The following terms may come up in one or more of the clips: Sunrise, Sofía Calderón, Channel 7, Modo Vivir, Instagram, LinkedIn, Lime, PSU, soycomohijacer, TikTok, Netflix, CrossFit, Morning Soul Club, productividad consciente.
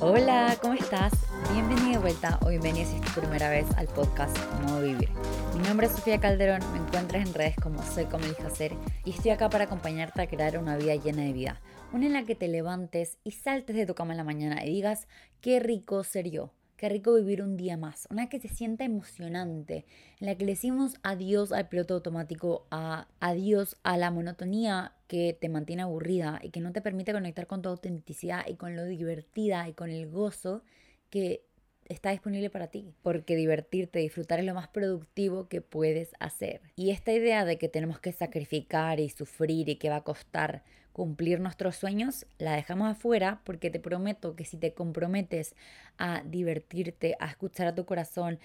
Hola, ¿cómo estás? Bienvenida de vuelta o bienvenida si es tu primera vez al podcast Modo Vivir. Mi nombre es Sofía Calderón, me encuentras en redes como soycomohijacer y estoy acá para acompañarte a crear una vida llena de vida. Una en la que te levantes y saltes de tu cama en la mañana y digas, qué rico ser yo, qué rico vivir un día más. Una que se sienta emocionante, en la que le decimos adiós al piloto automático, adiós a la monotonía que te mantiene aburrida y que no te permite conectar con tu autenticidad y con lo divertida y con el gozo que está disponible para ti. Porque divertirte, disfrutar es lo más productivo que puedes hacer. Y esta idea de que tenemos que sacrificar y sufrir y que va a costar cumplir nuestros sueños, la dejamos afuera porque te prometo que si te comprometes a divertirte, a escuchar a tu corazón,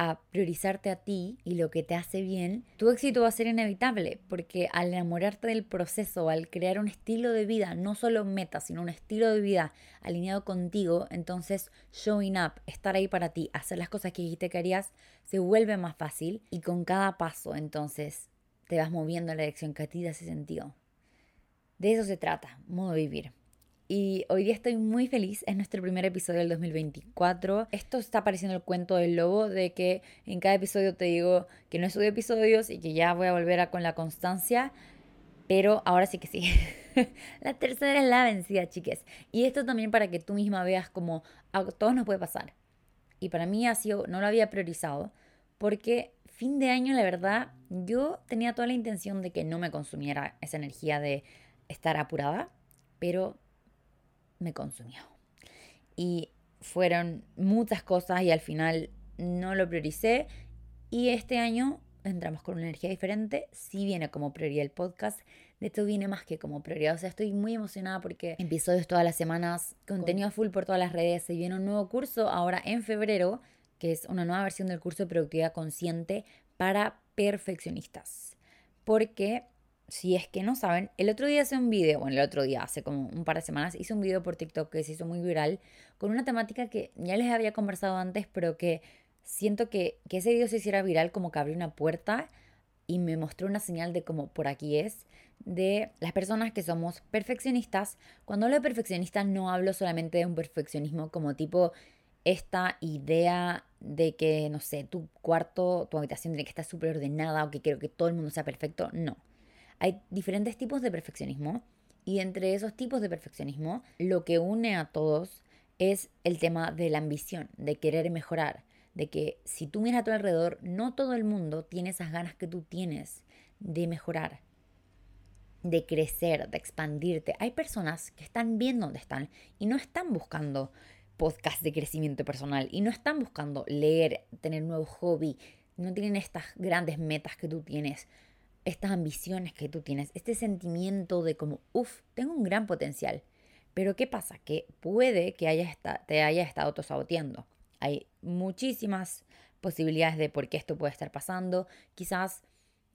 a priorizarte a ti y lo que te hace bien, tu éxito va a ser inevitable, porque al enamorarte del proceso, al crear un estilo de vida, no solo metas, sino un estilo de vida alineado contigo, entonces showing up, estar ahí para ti, hacer las cosas que dijiste que harías, se vuelve más fácil y con cada paso entonces te vas moviendo en la dirección que a ti te hace sentido. De eso se trata, Modo Vivir. Y hoy día estoy muy feliz, es nuestro primer episodio del 2024. Esto está pareciendo el cuento del lobo, de que en cada episodio te digo que no he subido episodios y que ya voy a volver con la constancia, pero ahora sí que sí. La tercera es la vencida, chiques. Y esto también para que tú misma veas como a todos nos puede pasar. Y para mí ha sido, no lo había priorizado, porque fin de año, la verdad, yo tenía toda la intención de que no me consumiera esa energía de estar apurada, pero me consumió. Y fueron muchas cosas y al final no lo prioricé. Y este año entramos con una energía diferente. Sí viene como prioridad el podcast. De hecho viene más que como prioridad. O sea, estoy muy emocionada porque episodios todas las semanas, contenido full por todas las redes. Se viene un nuevo curso ahora en febrero, que es una nueva versión del curso de productividad consciente para perfeccionistas. Porque si es que no saben, el otro día hice un video, hace como un par de semanas, hice un video por TikTok que se hizo muy viral con una temática que ya les había conversado antes, pero que siento que ese video se hiciera viral, como que abrí una puerta y me mostró una señal de como por aquí es, de las personas que somos perfeccionistas. Cuando hablo de perfeccionistas no hablo solamente de un perfeccionismo como tipo esta idea de que, no sé, tu cuarto, tu habitación tiene que estar súper ordenada o que quiero que todo el mundo sea perfecto, no. Hay diferentes tipos de perfeccionismo y entre esos tipos de perfeccionismo lo que une a todos es el tema de la ambición, de querer mejorar, de que si tú miras a tu alrededor, no todo el mundo tiene esas ganas que tú tienes de mejorar, de crecer, de expandirte. Hay personas que están bien donde están y no están buscando podcast de crecimiento personal y no están buscando leer, tener un nuevo hobby, no tienen estas grandes metas que tú tienes, estas ambiciones que tú tienes, este sentimiento de como, tengo un gran potencial. Pero ¿qué pasa? Que puede que te hayas estado autosaboteando. Hay muchísimas posibilidades de por qué esto puede estar pasando. Quizás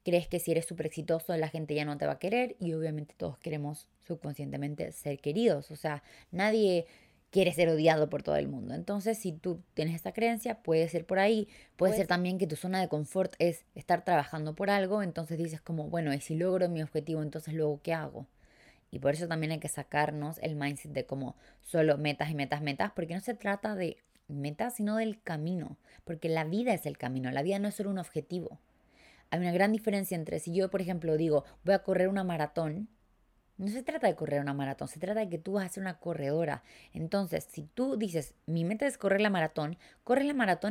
crees que si eres súper exitoso la gente ya no te va a querer y obviamente todos queremos subconscientemente ser queridos. O sea, nadie quiere ser odiado por todo el mundo. Entonces, si tú tienes esta creencia, puede ser por ahí. Puede ser también que tu zona de confort es estar trabajando por algo. Entonces dices como, bueno, y si logro mi objetivo, entonces luego, ¿qué hago? Y por eso también hay que sacarnos el mindset de como solo metas y metas, metas. Porque no se trata de metas, sino del camino. Porque la vida es el camino. La vida no es solo un objetivo. Hay una gran diferencia entre si yo, por ejemplo, digo, voy a correr una maratón. No se trata de correr una maratón, se trata de que tú vas a ser una corredora. Entonces, si tú dices, mi meta es corres la maratón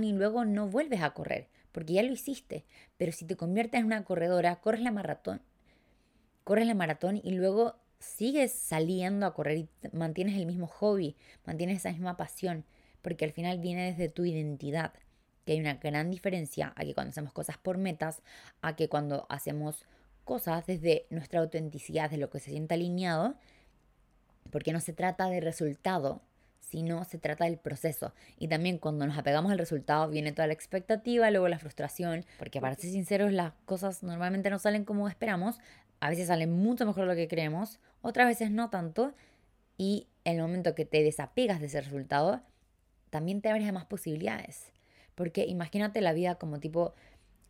y luego no vuelves a correr, porque ya lo hiciste. Pero si te conviertes en una corredora, corres la maratón y luego sigues saliendo a correr y mantienes el mismo hobby, mantienes esa misma pasión, porque al final viene desde tu identidad. Que hay una gran diferencia a que cuando hacemos cosas por metas, a que cuando hacemos cosas desde nuestra autenticidad, de lo que se sienta alineado, porque no se trata de resultado, sino se trata del proceso. Y también cuando nos apegamos al resultado viene toda la expectativa, luego la frustración, porque para ser sinceros las cosas normalmente no salen como esperamos, a veces salen mucho mejor de lo que creemos, otras veces no tanto, y en el momento que te desapegas de ese resultado, también te abres a más posibilidades. Porque imagínate la vida como tipo,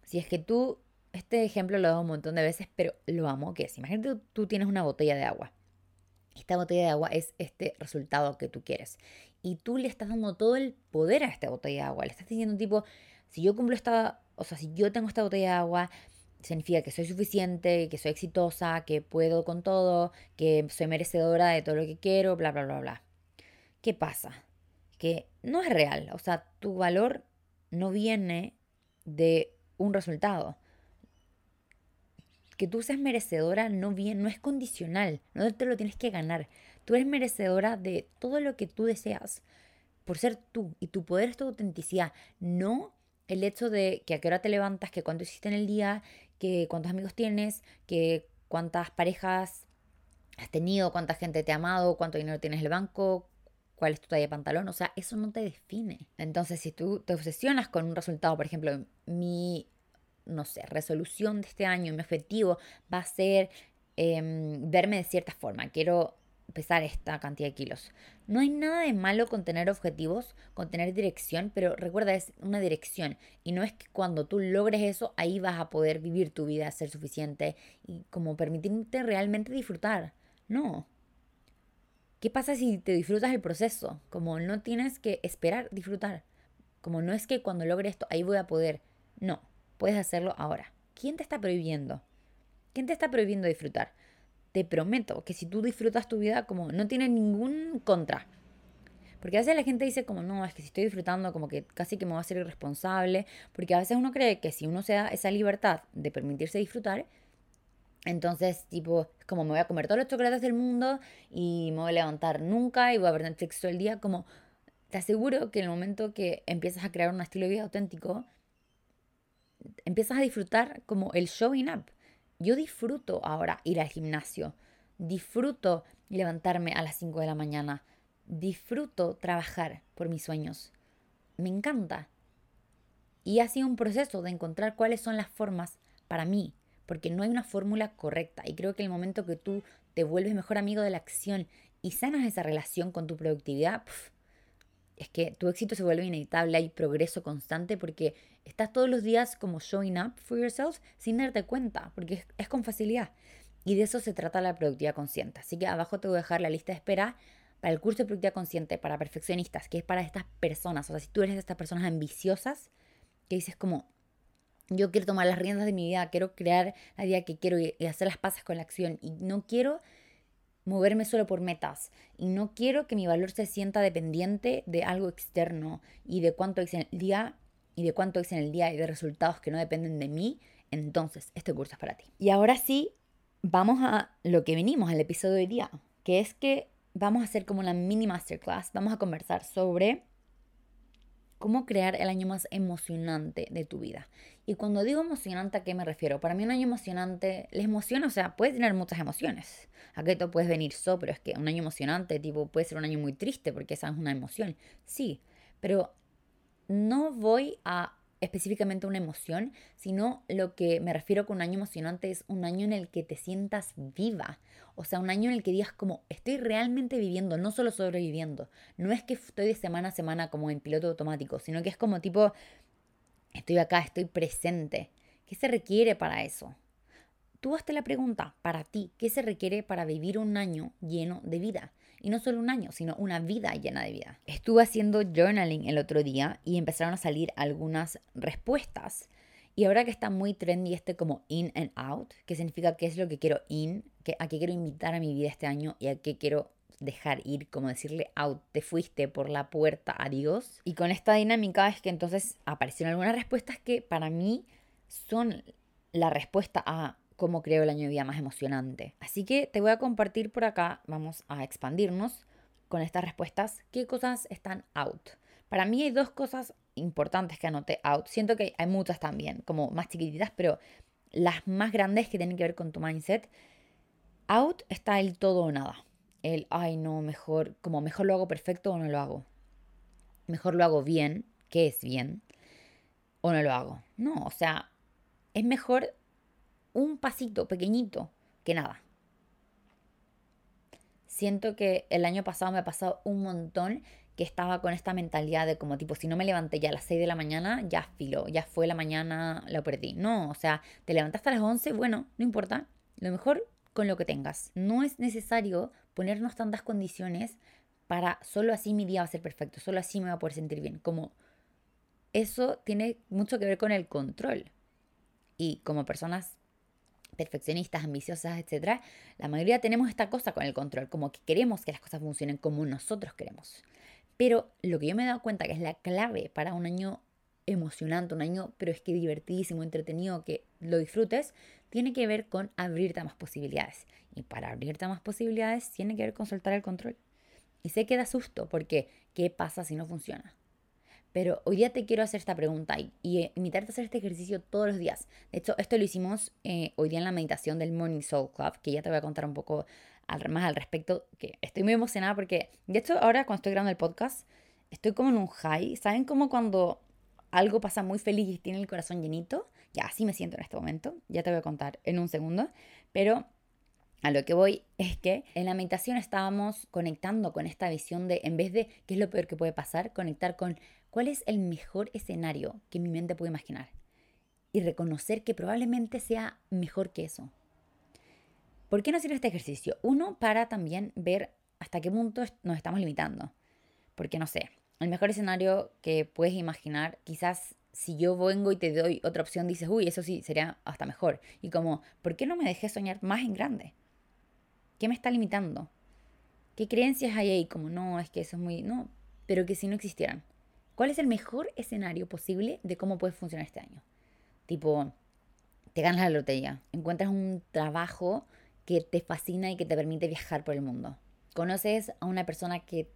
si es que tú, este ejemplo lo he dado un montón de veces, pero lo amo, que es, imagínate tú tienes una botella de agua esta botella de agua es este resultado que tú quieres. Y tú le estás dando todo el poder a esta botella de agua. Le estás diciendo tipo, si yo cumplo si yo tengo esta botella de agua, significa que soy suficiente, que soy exitosa, que puedo con todo, que soy merecedora de todo lo que quiero, bla, bla, bla, bla. ¿Qué pasa? Que no es real. O sea, tu valor no viene de un resultado. Que tú seas merecedora no es condicional, no te lo tienes que ganar. Tú eres merecedora de todo lo que tú deseas por ser tú, y tu poder es tu autenticidad, no el hecho de que a qué hora te levantas, que cuánto hiciste en el día, que cuántos amigos tienes, que cuántas parejas has tenido, cuánta gente te ha amado, cuánto dinero tienes en el banco, cuál es tu talla de pantalón. O sea, eso no te define. Entonces, si tú te obsesionas con un resultado, por ejemplo, resolución de este año, mi objetivo va a ser verme de cierta forma, quiero pesar esta cantidad de kilos. No hay nada de malo con tener objetivos, con tener dirección, pero recuerda, es una dirección, y no es que cuando tú logres eso, ahí vas a poder vivir tu vida, ser suficiente y como permitirte realmente disfrutar. No. ¿Qué pasa si te disfrutas el proceso? Como no tienes que esperar disfrutar. Como no es que cuando logre esto, ahí voy a poder. No. Puedes hacerlo ahora. ¿Quién te está prohibiendo? ¿Quién te está prohibiendo disfrutar? Te prometo que si tú disfrutas tu vida, como no tiene ningún contra. Porque a veces la gente dice como, no, es que si estoy disfrutando, como que casi que me voy a hacer irresponsable. Porque a veces uno cree que si uno se da esa libertad de permitirse disfrutar, entonces tipo, como me voy a comer todos los chocolates del mundo y me voy a levantar nunca y voy a ver Netflix todo el día. Como te aseguro que en el momento que empiezas a crear un estilo de vida auténtico, empiezas a disfrutar como el showing up. Yo disfruto ahora ir al gimnasio, disfruto levantarme a las 5 de la mañana, disfruto trabajar por mis sueños, me encanta. Y ha sido un proceso de encontrar cuáles son las formas para mí, porque no hay una fórmula correcta, y creo que el momento que tú te vuelves mejor amigo de la acción y sanas esa relación con tu productividad, es que tu éxito se vuelve inevitable, hay progreso constante porque estás todos los días como showing up for yourself sin darte cuenta, porque es con facilidad. Y de eso se trata la productividad consciente. Así que abajo te voy a dejar la lista de espera para el curso de productividad consciente para perfeccionistas, que es para estas personas. O sea, si tú eres de estas personas ambiciosas que dices como, yo quiero tomar las riendas de mi vida, quiero crear la vida que quiero y hacer las paces con la acción, y no quiero moverme solo por metas, y no quiero que mi valor se sienta dependiente de algo externo y de cuánto hice en el día y de resultados que no dependen de mí. Entonces este curso es para ti. Y ahora sí, vamos a lo que venimos al episodio de hoy día, que es que vamos a hacer como una mini masterclass. Vamos a conversar sobre cómo crear el año más emocionante de tu vida. Y cuando digo emocionante, ¿a qué me refiero? Para mí un año emocionante, la emoción, o sea, puede tener muchas emociones. Aquí tú puedes venir pero es que un año emocionante, tipo, puede ser un año muy triste porque esa es una emoción. Sí, pero no voy a específicamente una emoción, sino lo que me refiero con un año emocionante es un año en el que te sientas viva. O sea, un año en el que digas como, estoy realmente viviendo, no solo sobreviviendo. No es que estoy de semana a semana como en piloto automático, sino que es como tipo, estoy acá, estoy presente. ¿Qué se requiere para eso? Tú hazte la pregunta, para ti, ¿qué se requiere para vivir un año lleno de vida? Y no solo un año, sino una vida llena de vida. Estuve haciendo journaling el otro día y empezaron a salir algunas respuestas. Y ahora que está muy trendy como in and out, que significa qué es lo que quiero in, a qué quiero invitar a mi vida este año y a qué quiero dejar ir, como decirle out, te fuiste por la puerta, adiós. Y con esta dinámica es que entonces aparecieron algunas respuestas que para mí son la respuesta a cómo creo el año de vida más emocionante. Así que te voy a compartir por acá, vamos a expandirnos con estas respuestas. ¿Qué cosas están out? Para mí hay dos cosas importantes que anoté out. Siento que hay muchas también, como más chiquititas, pero las más grandes que tienen que ver con tu mindset. Out está el todo o nada. El, ay no, mejor, como mejor lo hago perfecto o no lo hago. Mejor lo hago bien, que es bien, o no lo hago. No, o sea, es mejor un pasito pequeñito que nada. Siento que el año pasado me ha pasado un montón que estaba con esta mentalidad de como tipo, si no me levanté ya a las 6 de la mañana, ya filo, ya fue la mañana, la perdí. No, o sea, te levantaste a las 11, bueno, no importa. Lo mejor con lo que tengas. No es necesario ponernos tantas condiciones para solo así mi día va a ser perfecto, solo así me va a poder sentir bien. Como eso tiene mucho que ver con el control. Y como personas perfeccionistas, ambiciosas, etcétera, la mayoría tenemos esta cosa con el control, como que queremos que las cosas funcionen como nosotros queremos. Pero lo que yo me he dado cuenta que es la clave para un año emocionante, un año, pero es que divertidísimo, entretenido, que lo disfrutes, tiene que ver con abrirte a más posibilidades. Y para abrirte a más posibilidades tiene que ver con soltar el control. Y sé que da susto porque ¿qué pasa si no funciona? Pero hoy día te quiero hacer esta pregunta y invitarte a hacer este ejercicio todos los días. De hecho, esto lo hicimos hoy día en la meditación del Morning Soul Club, que ya te voy a contar un poco más al respecto, que estoy muy emocionada porque, de hecho, ahora cuando estoy grabando el podcast, estoy como en un high. ¿Saben cómo cuando algo pasa muy feliz y tiene el corazón llenito? Ya, así me siento en este momento. Ya te voy a contar en un segundo. Pero a lo que voy es que en la meditación estábamos conectando con esta visión de, en vez de qué es lo peor que puede pasar, conectar con cuál es el mejor escenario que mi mente puede imaginar y reconocer que probablemente sea mejor que eso. ¿Por qué nos sirve este ejercicio? Uno, para también ver hasta qué punto nos estamos limitando. Porque no sé, el mejor escenario que puedes imaginar, quizás si yo vengo y te doy otra opción, dices, uy, eso sí, sería hasta mejor. Y como, ¿por qué no me dejé soñar más en grande? ¿Qué me está limitando? ¿Qué creencias hay ahí? Como, no, es que eso es muy... No, pero que si no existieran. ¿Cuál es el mejor escenario posible de cómo puedes funcionar este año? Tipo, te ganas la lotería, encuentras un trabajo que te fascina y que te permite viajar por el mundo. Conoces a una persona que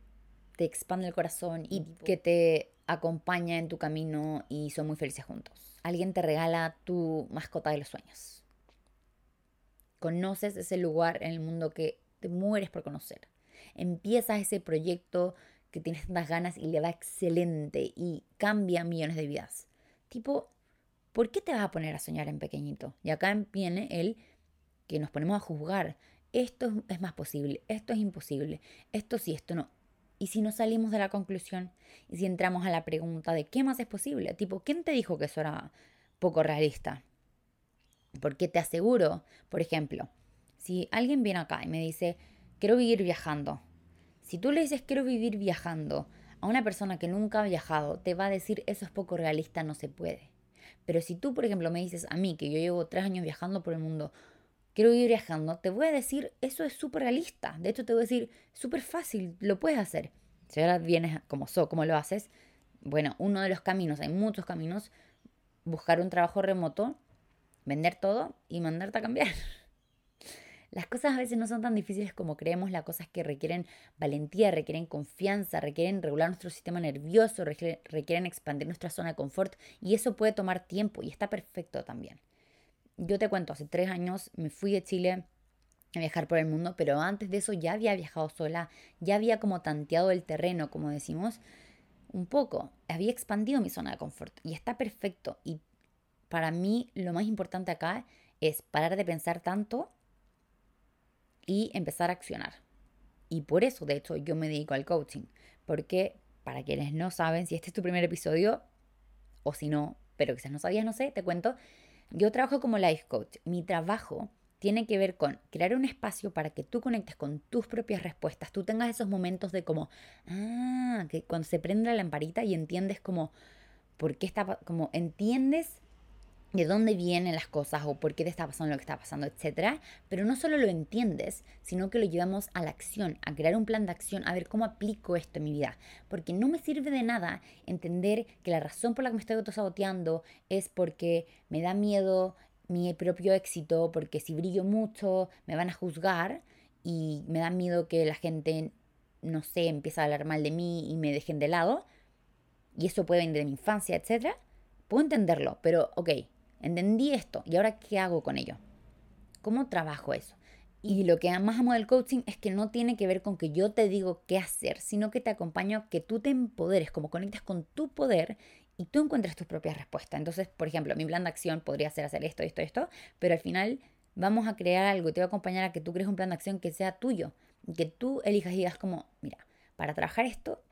te expande el corazón y que te acompaña en tu camino y son muy felices juntos. Alguien te regala tu mascota de los sueños. Conoces ese lugar en el mundo que te mueres por conocer. Empiezas ese proyecto que tienes tantas ganas y le va excelente y cambia millones de vidas. Tipo, ¿por qué te vas a poner a soñar en pequeñito? Y acá viene el que nos ponemos a juzgar. Esto es más posible, esto es imposible, esto sí, esto no. Y si no salimos de la conclusión y si entramos a la pregunta de ¿qué más es posible? Tipo, ¿quién te dijo que eso era poco realista? Porque te aseguro, por ejemplo, si alguien viene acá y me dice, quiero vivir viajando. Si tú le dices, quiero vivir viajando, a una persona que nunca ha viajado, te va a decir, eso es poco realista, no se puede. Pero si tú, por ejemplo, me dices a mí, que yo llevo 3 años viajando por el mundo, quiero vivir viajando, te voy a decir, eso es súper realista. De hecho, te voy a decir, súper fácil, lo puedes hacer. Si ahora vienes ¿cómo lo haces? Bueno, uno de los caminos, hay muchos caminos, buscar un trabajo remoto, vender todo y mandarte a cambiar. Las cosas a veces no son tan difíciles como creemos. Las cosas que requieren valentía, requieren confianza, requieren regular nuestro sistema nervioso, requieren expandir nuestra zona de confort. Y eso puede tomar tiempo y está perfecto también. Yo te cuento, hace 3 años me fui de Chile a viajar por el mundo, pero antes de eso ya había viajado sola, ya había como tanteado el terreno, como decimos, un poco. Había expandido mi zona de confort y está perfecto. Y para mí lo más importante acá es parar de pensar tanto y empezar a accionar. Y por eso, de hecho, yo me dedico al coaching. Porque, para quienes no saben, si este es tu primer episodio, o si no, pero quizás no sabías, no sé, te cuento. Yo trabajo como life coach. Mi trabajo tiene que ver con crear un espacio para que tú conectes con tus propias respuestas. Tú tengas esos momentos de como, que cuando se prende la lamparita y entiendes como, ¿por qué está? Como entiendes de dónde vienen las cosas o por qué te está pasando lo que está pasando, etcétera. Pero no solo lo entiendes, sino que lo llevamos a la acción, a crear un plan de acción, a ver cómo aplico esto en mi vida. Porque no me sirve de nada entender que la razón por la que me estoy autosaboteando es porque me da miedo mi propio éxito, porque si brillo mucho me van a juzgar y me da miedo que la gente, no sé, empiece a hablar mal de mí y me dejen de lado. Y eso puede venir de mi infancia, etcétera. Puedo entenderlo, pero ok, entendí esto, ¿y ahora qué hago con ello? ¿Cómo trabajo eso? Y lo que más amo del coaching es que no tiene que ver con que yo te digo qué hacer, sino que te acompaño a que tú te empoderes, como conectas con tu poder y tú encuentres tus propias respuestas. Entonces, por ejemplo, mi plan de acción podría ser hacer esto, esto, esto, pero al final vamos a crear algo, te voy a acompañar a que tú crees un plan de acción que sea tuyo, que tú elijas y digas como, mira, para trabajar esto,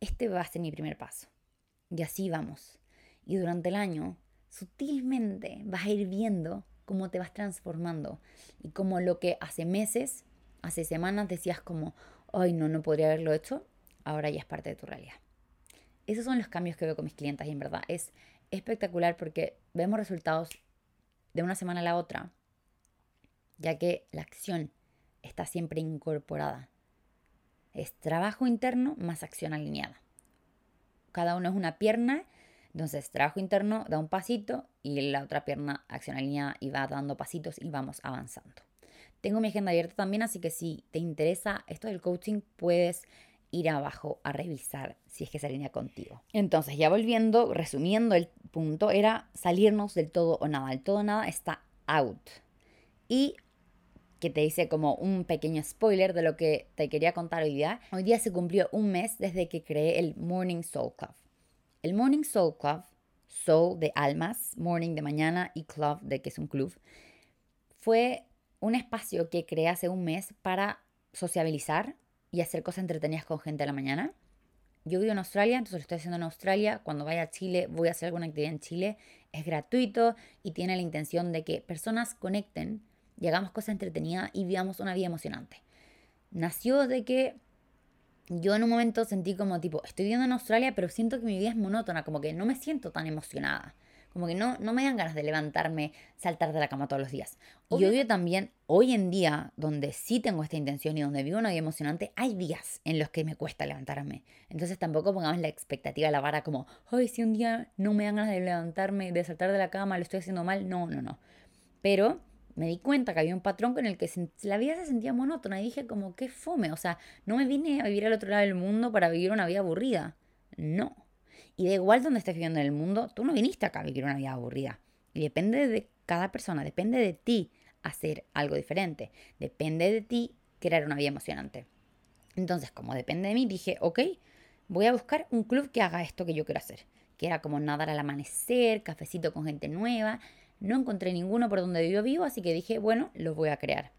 este va a ser mi primer paso. Y así vamos. Y durante el año, sutilmente vas a ir viendo cómo te vas transformando y cómo lo que hace meses, hace semanas decías como, ay no, no podría haberlo hecho, ahora ya es parte de tu realidad. Esos son los cambios que veo con mis clientas y en verdad es espectacular porque vemos resultados de una semana a la otra, ya que la acción está siempre incorporada. Es trabajo interno más acción alineada. Cada uno es una pierna, entonces trabajo interno da un pasito y la otra pierna acción alineada y va dando pasitos y vamos avanzando. Tengo mi agenda abierta también, así que si te interesa esto del coaching, puedes ir abajo a revisar si es que se alinea contigo. Entonces, ya volviendo, resumiendo el punto, era salirnos del todo o nada. El todo o nada está out. Y que te hice como un pequeño spoiler de lo que te quería contar hoy día. Hoy día se cumplió un mes desde que creé el Morning Soul Club. El Morning Soul Club, soul de almas, morning de mañana y club de que es un club, fue un espacio que creé hace un mes para sociabilizar y hacer cosas entretenidas con gente a la mañana. Yo vivo en Australia, entonces lo estoy haciendo en Australia. Cuando vaya a Chile, voy a hacer alguna actividad en Chile. Es gratuito y tiene la intención de que personas conecten, hagamos cosas entretenidas y vivamos una vida emocionante. Nació de que yo en un momento sentí como tipo, estoy viviendo en Australia, pero siento que mi vida es monótona, como que no me siento tan emocionada. Como que no me dan ganas de levantarme, saltar de la cama todos los días. Y obvio también, hoy en día, donde sí tengo esta intención y donde vivo una vida emocionante, hay días en los que me cuesta levantarme. Entonces tampoco pongamos la expectativa a la vara como, ay, si un día no me dan ganas de levantarme, de saltar de la cama, lo estoy haciendo mal. No. Pero me di cuenta que había un patrón con el que la vida se sentía monótona. Y dije como, qué fome. O sea, no me vine a vivir al otro lado del mundo para vivir una vida aburrida. No. Y da igual donde estés viviendo en el mundo, tú no viniste acá a vivir una vida aburrida. Y depende de cada persona, depende de ti hacer algo diferente. Depende de ti crear una vida emocionante. Entonces, como depende de mí, dije, ok, voy a buscar un club que haga esto que yo quiero hacer. Que era como nadar al amanecer, cafecito con gente nueva. No encontré ninguno por donde yo vivo, así que dije, bueno, lo voy a crear.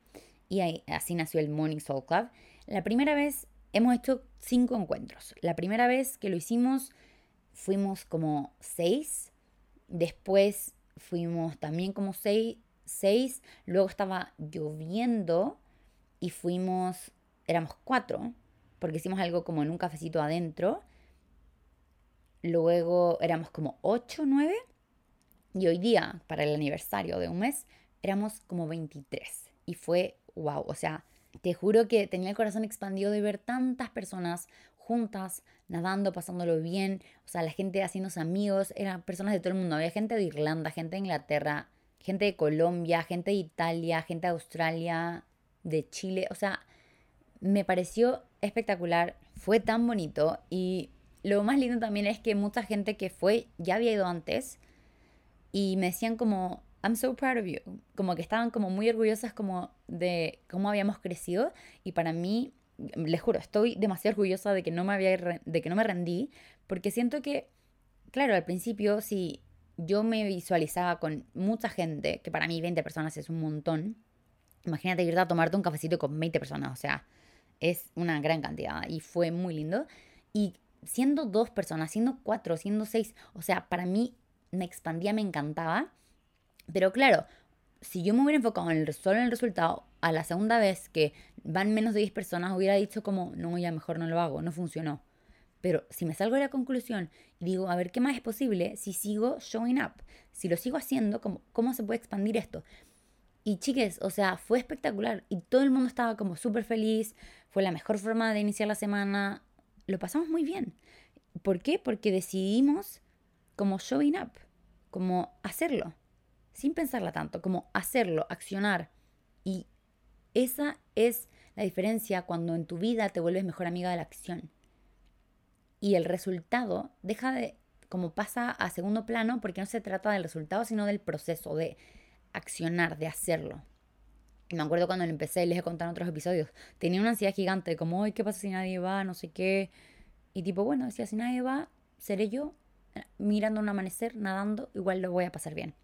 Y así nació el Morning Soul Club. La primera vez hemos hecho 5 encuentros. La primera vez que lo hicimos fuimos como 6, después fuimos también como 6, luego estaba lloviendo y éramos 4, porque hicimos algo como en un cafecito adentro, luego éramos como 8, 9, y hoy día, para el aniversario de un mes, éramos como 23, y fue wow, o sea, te juro que tenía el corazón expandido de ver tantas personas juntas, nadando, pasándolo bien, o sea, la gente haciéndose amigos, eran personas de todo el mundo, había gente de Irlanda, gente de Inglaterra, gente de Colombia, gente de Italia, gente de Australia, de Chile, o sea, me pareció espectacular, fue tan bonito y lo más lindo también es que mucha gente que fue ya había ido antes y me decían como, I'm so proud of you, como que estaban como muy orgullosas como de cómo habíamos crecido y para mí, les juro, estoy demasiado orgullosa de que no me rendí, porque siento que, claro, al principio si yo me visualizaba con mucha gente, que para mí 20 personas es un montón, imagínate irte a tomarte un cafecito con 20 personas, o sea, es una gran cantidad y fue muy lindo. Y siendo 2 personas, siendo 4, siendo 6, o sea, para mí me expandía, me encantaba, pero claro, si yo me hubiera enfocado solo en el resultado, a la segunda vez que van menos de 10 personas hubiera dicho como, no, ya mejor no lo hago, no funcionó. Pero si me salgo de la conclusión y digo, a ver, ¿qué más es posible si sigo showing up? Si lo sigo haciendo, ¿cómo se puede expandir esto? Y chiques, o sea, fue espectacular. Y todo el mundo estaba como súper feliz. Fue la mejor forma de iniciar la semana. Lo pasamos muy bien. ¿Por qué? Porque decidimos como showing up, como hacerlo. Sin pensarla tanto, como hacerlo, accionar. Y esa es la diferencia cuando en tu vida te vuelves mejor amiga de la acción. Y el resultado como pasa a segundo plano, porque no se trata del resultado, sino del proceso, de accionar, de hacerlo. Y me acuerdo cuando lo empecé, les he contado en otros episodios, tenía una ansiedad gigante, como, ay, ¿qué pasa si nadie va? No sé qué. Y tipo, bueno, decía, si nadie va, seré yo mirando un amanecer, nadando, igual lo voy a pasar bien.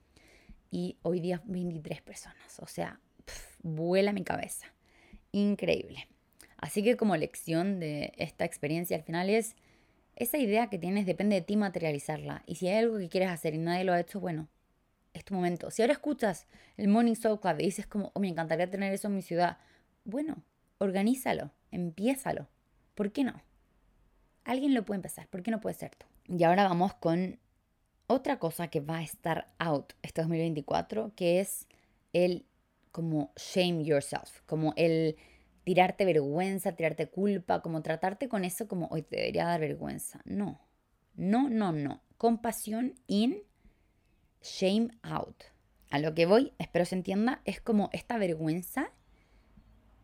Y hoy día 23 personas, o sea, vuela mi cabeza, increíble. Así que como lección de esta experiencia al final es, esa idea que tienes depende de ti materializarla. Y si hay algo que quieres hacer y nadie lo ha hecho, bueno, es tu momento. Si ahora escuchas el Morning Soul Club y dices como, oh, me encantaría tener eso en mi ciudad, bueno, organízalo, empiézalo. ¿Por qué no? Alguien lo puede empezar, ¿por qué no puede ser tú? Y ahora vamos con otra cosa que va a estar out este 2024, que es el como shame yourself, como el tirarte vergüenza, tirarte culpa, como tratarte con eso como hoy te debería dar vergüenza. No, no, no, no. Compasión in, shame out. A lo que voy, espero se entienda, es como esta vergüenza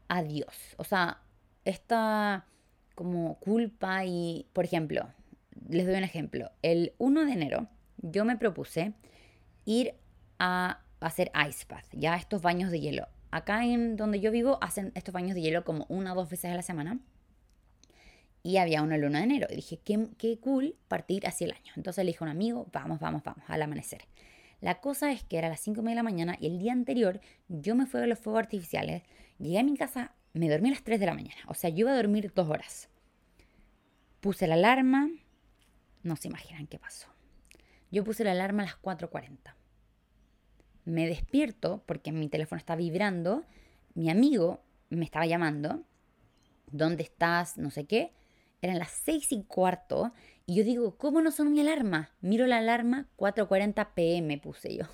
a Dios. O sea, esta como culpa y, por ejemplo, les doy un ejemplo. El 1 de enero yo me propuse ir a hacer ice bath, ya estos baños de hielo. Acá en donde yo vivo hacen estos baños de hielo como 1 o 2 veces a la semana. Y había uno el 1 de enero. Y dije, qué cool partir hacia el año. Entonces le dije a un amigo, vamos, al amanecer. La cosa es que era las 5:30 de la mañana y el día anterior yo me fui a los fuegos artificiales. Llegué a mi casa, me dormí a las 3 de la mañana. O sea, yo iba a dormir 2 horas. Puse la alarma. No se imaginan qué pasó. Yo puse la alarma a las 4:40. Me despierto porque mi teléfono está vibrando. Mi amigo me estaba llamando. ¿Dónde estás? No sé qué. Eran las 6:15. Y yo digo, ¿cómo no sonó mi alarma? Miro la alarma, 4:40 p.m. puse yo.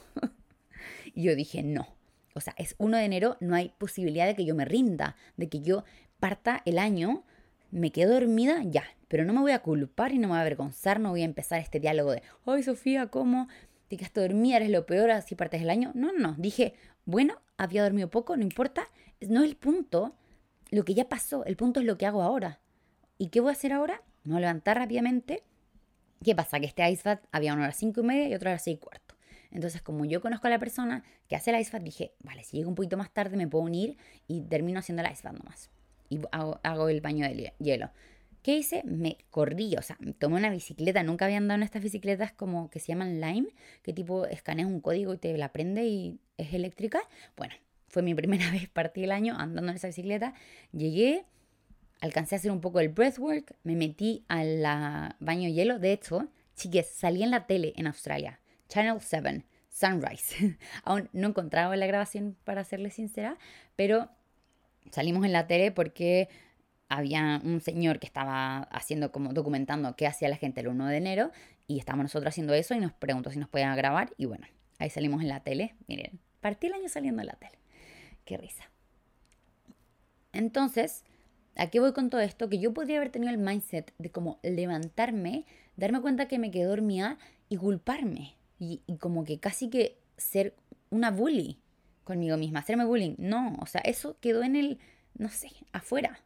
Y yo dije, no. O sea, es 1 de enero, no hay posibilidad de que yo me rinda, de que yo parta el año, me quedo dormida, ya. Pero no me voy a culpar y no me voy a avergonzar, no voy a empezar este diálogo de, ay, Sofía, ¿cómo? Te quedaste dormida, eres lo peor, así partes del año. No. Dije, bueno, había dormido poco, no importa. No es el punto, lo que ya pasó. El punto es lo que hago ahora. ¿Y qué voy a hacer ahora? Me voy a levantar rápidamente. ¿Qué pasa? Que este ice bath había uno a las 5:30 y otro a las 6:15. Entonces, como yo conozco a la persona que hace el ice bath, dije, vale, si llego un poquito más tarde me puedo unir y termino haciendo el ice bath nomás. Y hago el baño de hielo. ¿Qué hice? Me corrí, o sea, tomé una bicicleta. Nunca había andado en estas bicicletas como que se llaman Lime, que tipo escaneas un código y te la prende y es eléctrica. Bueno, fue mi primera vez, partí el año andando en esa bicicleta. Llegué, alcancé a hacer un poco del breathwork, me metí al baño de hielo. De hecho, chiques, salí en la tele en Australia, Channel 7, Sunrise. Aún no encontraba la grabación, para serles sincera, pero salimos en la tele porque había un señor que estaba haciendo como documentando qué hacía la gente el 1 de enero y estábamos nosotros haciendo eso y nos preguntó si nos podían grabar y bueno, ahí salimos en la tele. Miren, partí el año saliendo en la tele. ¡Qué risa! Entonces, ¿a qué voy con todo esto? Que yo podría haber tenido el mindset de como levantarme, darme cuenta que me quedé dormida y culparme y como que casi que ser una bully conmigo misma, hacerme bullying. No, o sea, eso quedó en el, no sé, afuera.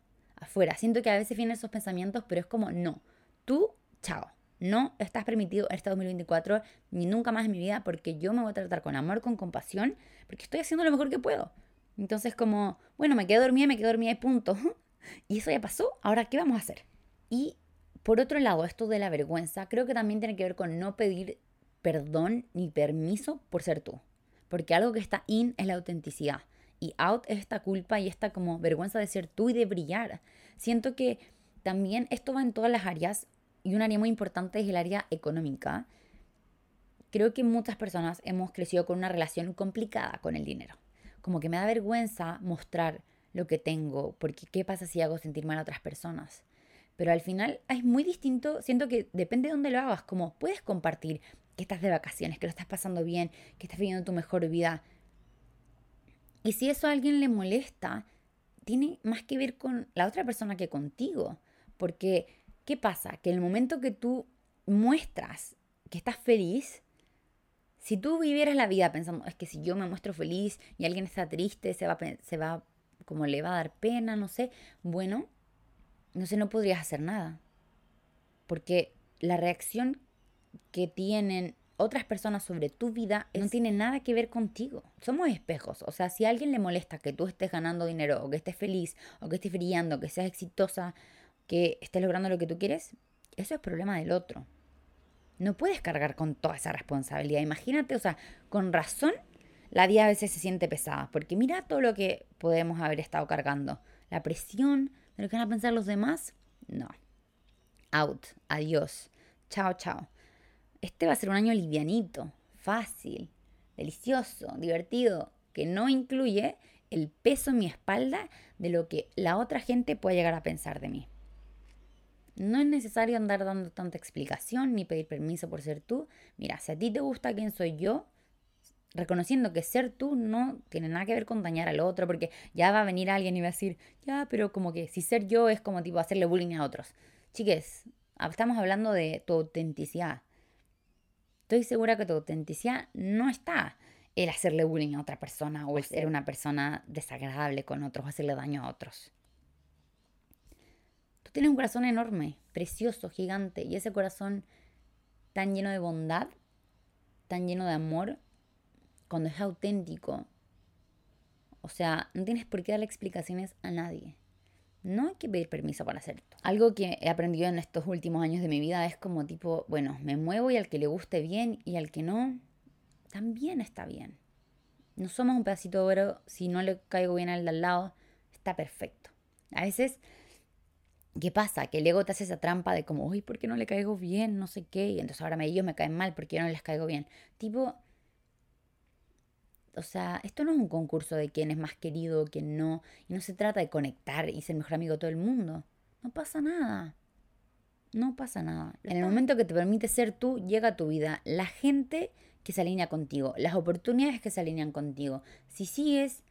Siento que a veces vienen esos pensamientos, pero es como, no, tú, chao, no estás permitido en este 2024 ni nunca más en mi vida, porque yo me voy a tratar con amor, con compasión, porque estoy haciendo lo mejor que puedo. Entonces como, bueno, me quedé dormida y punto. Y eso ya pasó, ahora ¿qué vamos a hacer? Y por otro lado, esto de la vergüenza, creo que también tiene que ver con no pedir perdón ni permiso por ser tú, porque algo que está in es la autenticidad. Y out es esta culpa y esta como vergüenza de ser tú y de brillar. Siento que también esto va en todas las áreas y un área muy importante es el área económica. Creo que muchas personas hemos crecido con una relación complicada con el dinero. Como que me da vergüenza mostrar lo que tengo porque qué pasa si hago sentir mal a otras personas. Pero al final es muy distinto, siento que depende de dónde lo hagas, como puedes compartir que estás de vacaciones, que lo estás pasando bien, que estás viviendo tu mejor vida. Y si eso a alguien le molesta, tiene más que ver con la otra persona que contigo. Porque, ¿qué pasa? Que en el momento que tú muestras que estás feliz, si tú vivieras la vida pensando, es que si yo me muestro feliz y alguien está triste, se va como le va a dar pena, no sé. Bueno, no sé, no podrías hacer nada. Porque la reacción que tienen otras personas sobre tu vida no tienen nada que ver contigo. Somos espejos. O sea, si a alguien le molesta que tú estés ganando dinero o que estés feliz o que estés brillando, que seas exitosa, que estés logrando lo que tú quieres, eso es problema del otro. No puedes cargar con toda esa responsabilidad. Imagínate, o sea, con razón la vida a veces se siente pesada porque mira todo lo que podemos haber estado cargando. La presión de lo que van a pensar los demás. No. Out. Adiós. Chao. Este va a ser un año livianito, fácil, delicioso, divertido, que no incluye el peso en mi espalda de lo que la otra gente puede llegar a pensar de mí. No es necesario andar dando tanta explicación ni pedir permiso por ser tú. Mira, si a ti te gusta quién soy yo, reconociendo que ser tú no tiene nada que ver con dañar al otro, porque ya va a venir alguien y va a decir, ya, pero como que si ser yo es como tipo hacerle bullying a otros. Chiques, estamos hablando de tu autenticidad. Estoy segura que tu autenticidad no está el hacerle bullying a otra persona o el ser una persona desagradable con otros o hacerle daño a otros. Tú tienes un corazón enorme, precioso, gigante, y ese corazón tan lleno de bondad, tan lleno de amor, cuando es auténtico, o sea, no tienes por qué darle explicaciones a nadie. No hay que pedir permiso para hacerlo. Algo que he aprendido en estos últimos años de mi vida es como tipo, bueno, me muevo y al que le guste bien y al que no, también está bien. No somos un pedacito de oro, si no le caigo bien al de al lado, está perfecto. A veces, ¿qué pasa? Que el ego te hace esa trampa de como, uy, ¿por qué no le caigo bien? No sé qué, y entonces ahora ellos me caen mal porque yo no les caigo bien. Tipo, o sea, esto no es un concurso de quién es más querido, quién no. Y no se trata de conectar y ser mejor amigo de todo el mundo. No pasa nada. No pasa nada. En el momento que te permite ser tú, llega a tu vida la gente que se alinea contigo, las oportunidades que se alinean contigo. Si sigues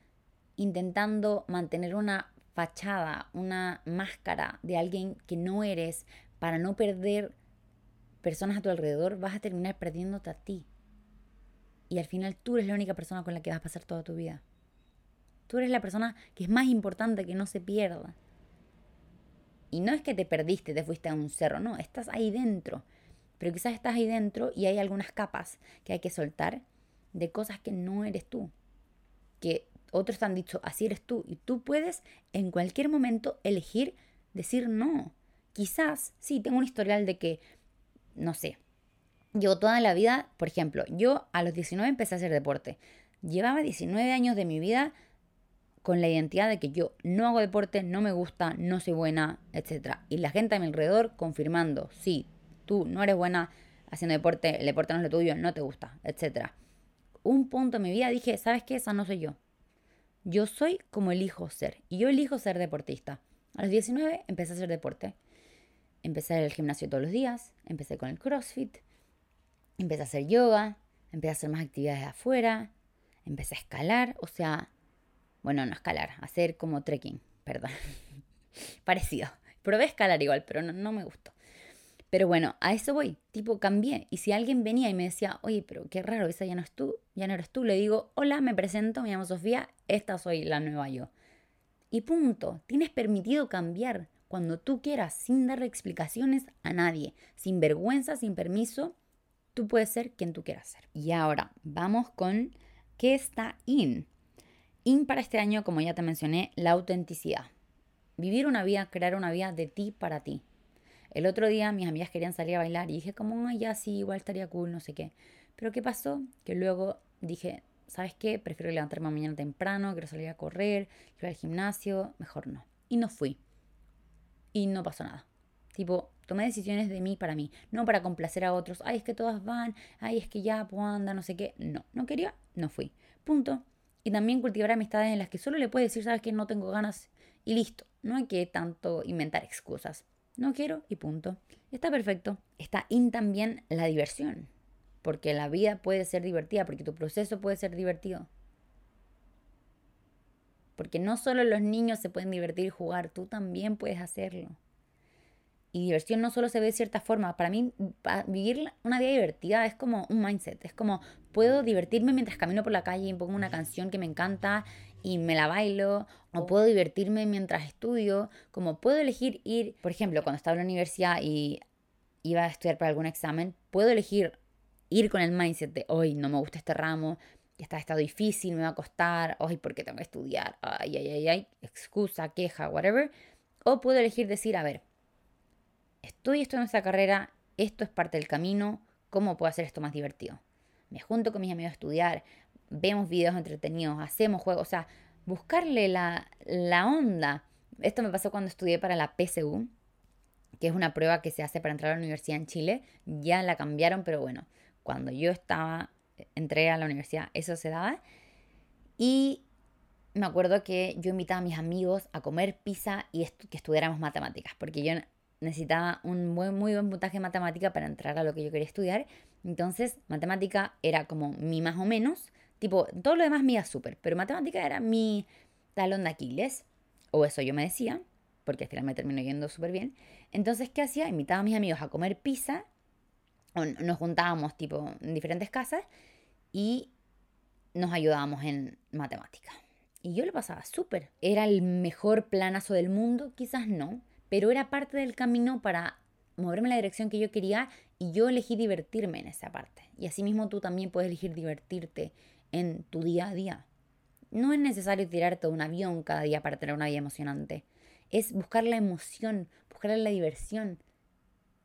intentando mantener una fachada, una máscara de alguien que no eres para no perder personas a tu alrededor, vas a terminar perdiéndote a ti. Y al final tú eres la única persona con la que vas a pasar toda tu vida. Tú eres la persona que es más importante que no se pierda. Y no es que te perdiste, te fuiste a un cerro. No, estás ahí dentro. Pero quizás estás ahí dentro y hay algunas capas que hay que soltar de cosas que no eres tú. Que otros te han dicho, así eres tú. Y tú puedes en cualquier momento elegir decir no. Quizás, sí, tengo un historial de que, no sé, llevo toda la vida, por ejemplo, yo a los 19 empecé a hacer deporte. Llevaba 19 años de mi vida con la identidad de que yo no hago deporte, no me gusta, no soy buena, etc. Y la gente a mi alrededor confirmando, sí, tú no eres buena haciendo deporte, el deporte no es lo tuyo, no te gusta, etc. Un punto en mi vida dije, ¿sabes qué? Esa no soy yo. Yo soy como elijo ser. Y yo elijo ser deportista. A los 19 empecé a hacer deporte. Empecé a ir al gimnasio todos los días, empecé con el CrossFit. Empecé a hacer yoga, empecé a hacer más actividades de afuera, empecé a escalar, o sea, bueno, no escalar, hacer como trekking, perdón, parecido. Probé escalar igual, pero no me gustó. Pero bueno, a eso voy, tipo cambié. Y si alguien venía y me decía, oye, pero qué raro, esa ya no eres tú, le digo, hola, me presento, me llamo Sofía, esta soy la nueva yo. Y punto, tienes permitido cambiar cuando tú quieras, sin darle explicaciones a nadie, sin vergüenza, sin permiso. Tú puedes ser quien tú quieras ser. Y ahora vamos con ¿qué está in? In para este año, como ya te mencioné, la autenticidad. Vivir una vida, crear una vida de ti para ti. El otro día mis amigas querían salir a bailar y dije como, ay, ya sí, igual estaría cool, no sé qué. Pero ¿qué pasó? Que luego dije, ¿sabes qué? Prefiero levantarme mañana temprano, quiero salir a correr, quiero ir al gimnasio, mejor no. Y no fui. Y no pasó nada. Tipo, tomé decisiones de mí para mí, no para complacer a otros. Ay, es que todas van, ay, es que ya, pues anda, no sé qué. No quería, no fui. Punto. Y también cultivar amistades en las que solo le puedes decir, sabes que no tengo ganas y listo. No hay que tanto inventar excusas. No quiero y punto. Está perfecto. Está in también la diversión. Porque la vida puede ser divertida, porque tu proceso puede ser divertido. Porque no solo los niños se pueden divertir y jugar, tú también puedes hacerlo. Y diversión no solo se ve de cierta forma. Para mí, vivir una vida divertida es como un mindset. Es como, puedo divertirme mientras camino por la calle y pongo una canción que me encanta y me la bailo. O puedo divertirme mientras estudio. Como puedo elegir ir, por ejemplo, cuando estaba en la universidad y iba a estudiar para algún examen, puedo elegir ir con el mindset de, hoy no me gusta este ramo, está difícil, me va a costar, hoy porque tengo que estudiar, ay, excusa, queja, whatever. O puedo elegir decir, a ver, estoy estudiando esta carrera, esto es parte del camino, ¿cómo puedo hacer esto más divertido? Me junto con mis amigos a estudiar, vemos videos entretenidos, hacemos juegos, o sea, buscarle la onda. Esto me pasó cuando estudié para la PSU, que es una prueba que se hace para entrar a la universidad en Chile. Ya la cambiaron, pero bueno, cuando yo estaba entré a la universidad, eso se daba. Y me acuerdo que yo invitaba a mis amigos a comer pizza y que estudiáramos matemáticas, porque yo necesitaba un muy buen puntaje de matemática para entrar a lo que yo quería estudiar. Entonces, matemática era como mi más o menos, tipo, todo lo demás me iba súper, pero matemática era mi talón de Aquiles, o eso yo me decía, porque al final me terminó yendo súper bien. Entonces, ¿qué hacía? Invitaba a mis amigos a comer pizza, o nos juntábamos tipo en diferentes casas y nos ayudábamos en matemática. Y yo lo pasaba súper. ¿Era el mejor planazo del mundo? Quizás no, pero era parte del camino para moverme en la dirección que yo quería y yo elegí divertirme en esa parte. Y asimismo tú también puedes elegir divertirte en tu día a día. No es necesario tirarte de un avión cada día para tener una vida emocionante. Es buscar la emoción, buscar la diversión,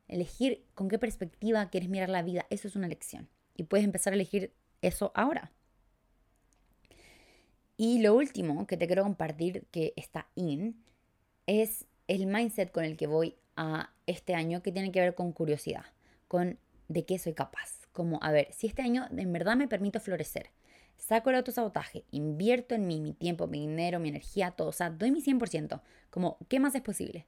elegir con qué perspectiva quieres mirar la vida. Eso es una elección y puedes empezar a elegir eso ahora. Y lo último que te quiero compartir que está in es el mindset con el que voy a este año, que tiene que ver con curiosidad, con de qué soy capaz. Como, a ver, si este año en verdad me permito florecer, saco el autosabotaje, invierto en mí, mi tiempo, mi dinero, mi energía, todo, o sea, doy mi 100%, como, ¿qué más es posible?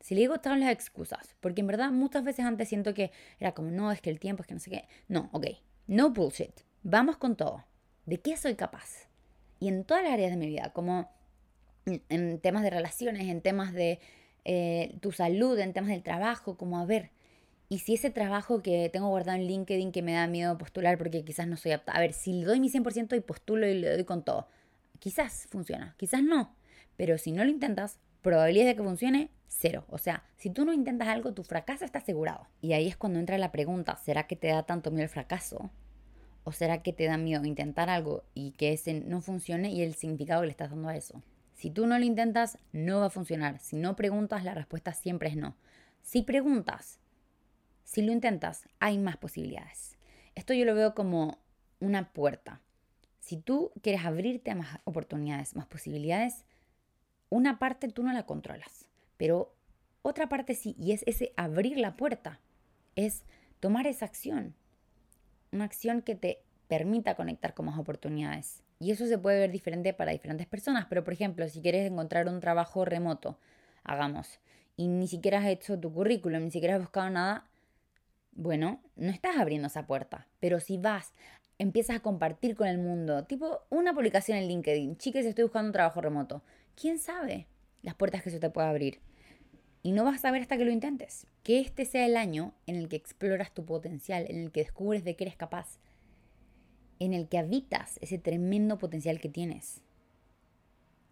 Si le digo todas las excusas, porque en verdad muchas veces antes siento que era como, no, es que el tiempo, es que no sé qué. No, ok, no bullshit, vamos con todo. ¿De qué soy capaz? Y en todas las áreas de mi vida, como en temas de relaciones, en temas de tu salud, en temas del trabajo, como a ver, y si ese trabajo que tengo guardado en LinkedIn que me da miedo postular porque quizás no soy apta, a ver, si le doy mi 100% y postulo y le doy con todo, quizás funciona, quizás no, pero si no lo intentas, probabilidad de que funcione, cero. O sea, si tú no intentas algo, tu fracaso está asegurado. Y ahí es cuando entra la pregunta, ¿será que te da tanto miedo el fracaso? ¿O será que te da miedo intentar algo y que ese no funcione y el significado que le estás dando a eso? Si tú no lo intentas, no va a funcionar. Si no preguntas, la respuesta siempre es no. Si preguntas, si lo intentas, hay más posibilidades. Esto yo lo veo como una puerta. Si tú quieres abrirte a más oportunidades, más posibilidades, una parte tú no la controlas, pero otra parte sí, y es ese abrir la puerta, es tomar esa acción, una acción que te permita conectar con más oportunidades. Y eso se puede ver diferente para diferentes personas, pero por ejemplo, si quieres encontrar un trabajo remoto, hagamos, y ni siquiera has hecho tu currículum, ni siquiera has buscado nada, bueno, no estás abriendo esa puerta, pero si vas, empiezas a compartir con el mundo, tipo una publicación en LinkedIn, chicas, estoy buscando un trabajo remoto, ¿quién sabe las puertas que eso te puede abrir? Y no vas a saber hasta que lo intentes. Que este sea el año en el que exploras tu potencial, en el que descubres de qué eres capaz, en el que habitas ese tremendo potencial que tienes.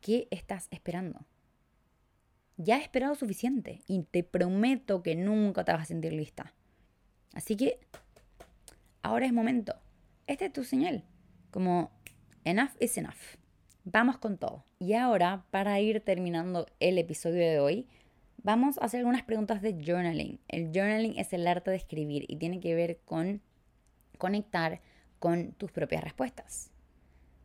¿Qué estás esperando? Ya he esperado suficiente y te prometo que nunca te vas a sentir lista. Así que ahora es momento. Esta es tu señal. Como enough is enough. Vamos con todo. Y ahora, para ir terminando el episodio de hoy, vamos a hacer algunas preguntas de journaling. El journaling es el arte de escribir y tiene que ver con conectar con tus propias respuestas.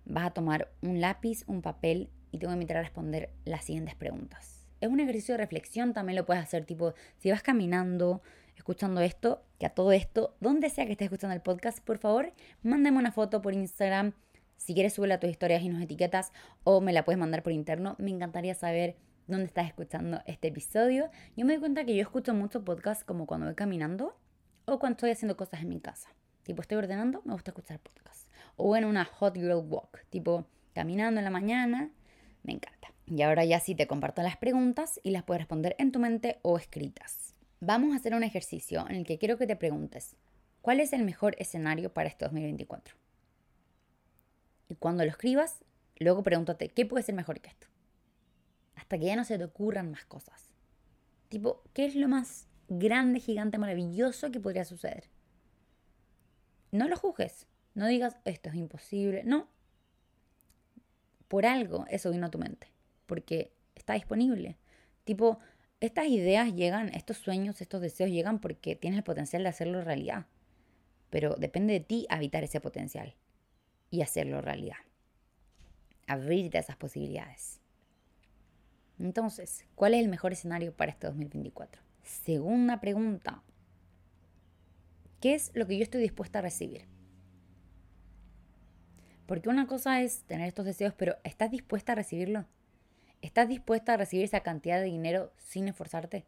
Vas a tomar un lápiz, un papel y te voy a invitar a responder las siguientes preguntas. Es un ejercicio de reflexión, también lo puedes hacer tipo, si vas caminando, escuchando esto, que a todo esto, donde sea que estés escuchando el podcast, por favor, mándame una foto por Instagram, si quieres súbela a tus historias y nos etiquetas, o me la puedes mandar por interno, me encantaría saber dónde estás escuchando este episodio. Yo me doy cuenta que yo escucho mucho podcast como cuando voy caminando, o cuando estoy haciendo cosas en mi casa. Tipo, estoy ordenando, me gusta escuchar podcasts. O en una hot girl walk, tipo, caminando en la mañana, me encanta. Y ahora ya sí te comparto las preguntas y las puedes responder en tu mente o escritas. Vamos a hacer un ejercicio en el que quiero que te preguntes, ¿cuál es el mejor escenario para este 2024? Y cuando lo escribas, luego pregúntate, ¿qué puede ser mejor que esto? Hasta que ya no se te ocurran más cosas. Tipo, ¿qué es lo más grande, gigante, maravilloso que podría suceder? No lo juzgues, no digas esto es imposible, no. Por algo eso vino a tu mente, porque está disponible. Tipo, estas ideas llegan, estos sueños, estos deseos llegan porque tienes el potencial de hacerlo realidad. Pero depende de ti habitar ese potencial y hacerlo realidad. Abrirte a esas posibilidades. Entonces, ¿cuál es el mejor escenario para este 2024? Segunda pregunta. ¿Qué es lo que yo estoy dispuesta a recibir? Porque una cosa es tener estos deseos, pero ¿estás dispuesta a recibirlo? ¿Estás dispuesta a recibir esa cantidad de dinero sin esforzarte?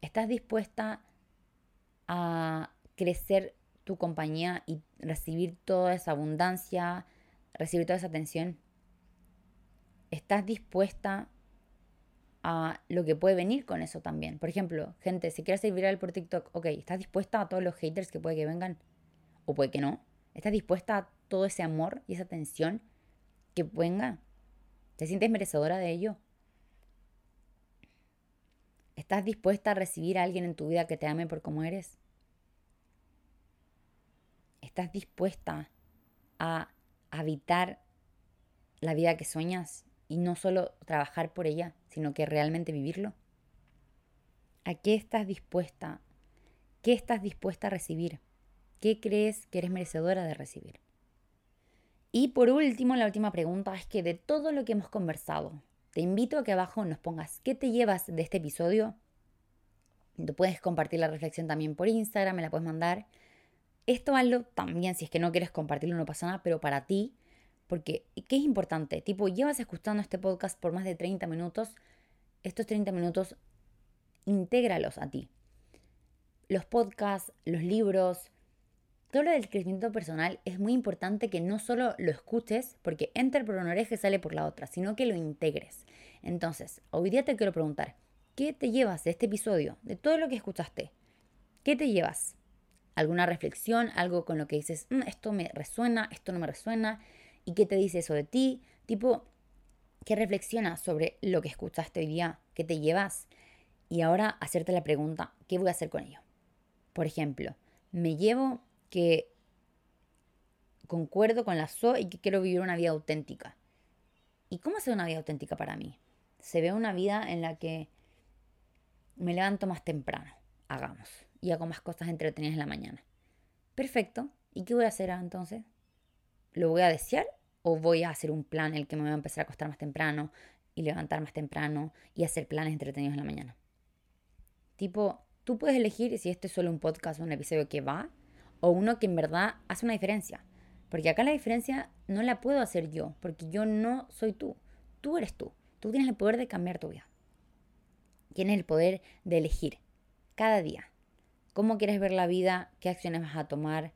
¿Estás dispuesta a crecer tu compañía y recibir toda esa abundancia, recibir toda esa atención? ¿Estás dispuesta a lo que puede venir con eso también? Por ejemplo, gente, si quieres ser viral por TikTok, ok, ¿estás dispuesta a todos los haters que puede que vengan? O puede que no. ¿Estás dispuesta a todo ese amor y esa atención que venga? ¿Te sientes merecedora de ello? ¿Estás dispuesta a recibir a alguien en tu vida que te ame por cómo eres? ¿Estás dispuesta a habitar la vida que sueñas y no solo trabajar por ella, sino que realmente vivirlo? ¿A qué estás dispuesta? ¿Qué estás dispuesta a recibir? ¿Qué crees que eres merecedora de recibir? Y por último, la última pregunta es que de todo lo que hemos conversado, te invito a que abajo nos pongas qué te llevas de este episodio. Tú puedes compartir la reflexión también por Instagram, me la puedes mandar. Esto hazlo también, si es que no quieres compartirlo, no pasa nada, pero para ti, porque ¿qué es importante? Tipo, llevas escuchando este podcast por más de 30 minutos. Estos 30 minutos, intégralos a ti. Los podcasts, los libros, todo lo del crecimiento personal es muy importante que no solo lo escuches, porque entra por una oreja y sale por la otra, sino que lo integres. Entonces, hoy día te quiero preguntar, ¿qué te llevas de este episodio? De todo lo que escuchaste, ¿qué te llevas? ¿Alguna reflexión? ¿Algo con lo que dices, esto me resuena, esto no me resuena? ¿Y qué te dice eso de ti? Tipo, ¿qué reflexionas sobre lo que escuchaste hoy día? ¿Qué te llevas? Y ahora hacerte la pregunta, ¿qué voy a hacer con ello? Por ejemplo, me llevo que concuerdo con la SO y que quiero vivir una vida auténtica. ¿Y cómo se ve una vida auténtica para mí? Se ve una vida en la que me levanto más temprano, hagamos, y hago más cosas entretenidas en la mañana. Perfecto. ¿Y qué voy a hacer entonces? ¿Lo voy a desear o voy a hacer un plan en el que me voy a empezar a acostar más temprano y levantar más temprano y hacer planes entretenidos en la mañana? Tipo, tú puedes elegir si este es solo un podcast o un episodio que va o uno que en verdad hace una diferencia. Porque acá la diferencia no la puedo hacer yo, porque yo no soy tú. Tú eres tú. Tú tienes el poder de cambiar tu vida. Tienes el poder de elegir cada día cómo quieres ver la vida, qué acciones vas a tomar,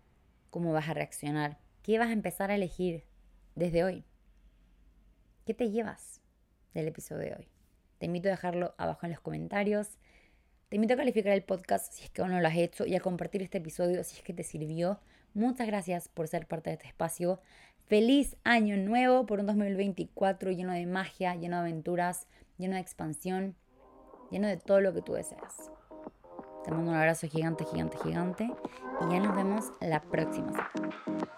cómo vas a reaccionar. ¿Qué vas a empezar a elegir desde hoy? ¿Qué te llevas del episodio de hoy? Te invito a dejarlo abajo en los comentarios. Te invito a calificar el podcast si es que aún no lo has hecho y a compartir este episodio si es que te sirvió. Muchas gracias por ser parte de este espacio. Feliz año nuevo por un 2024 lleno de magia, lleno de aventuras, lleno de expansión, lleno de todo lo que tú deseas. Te mando un abrazo gigante, gigante, gigante y ya nos vemos la próxima semana.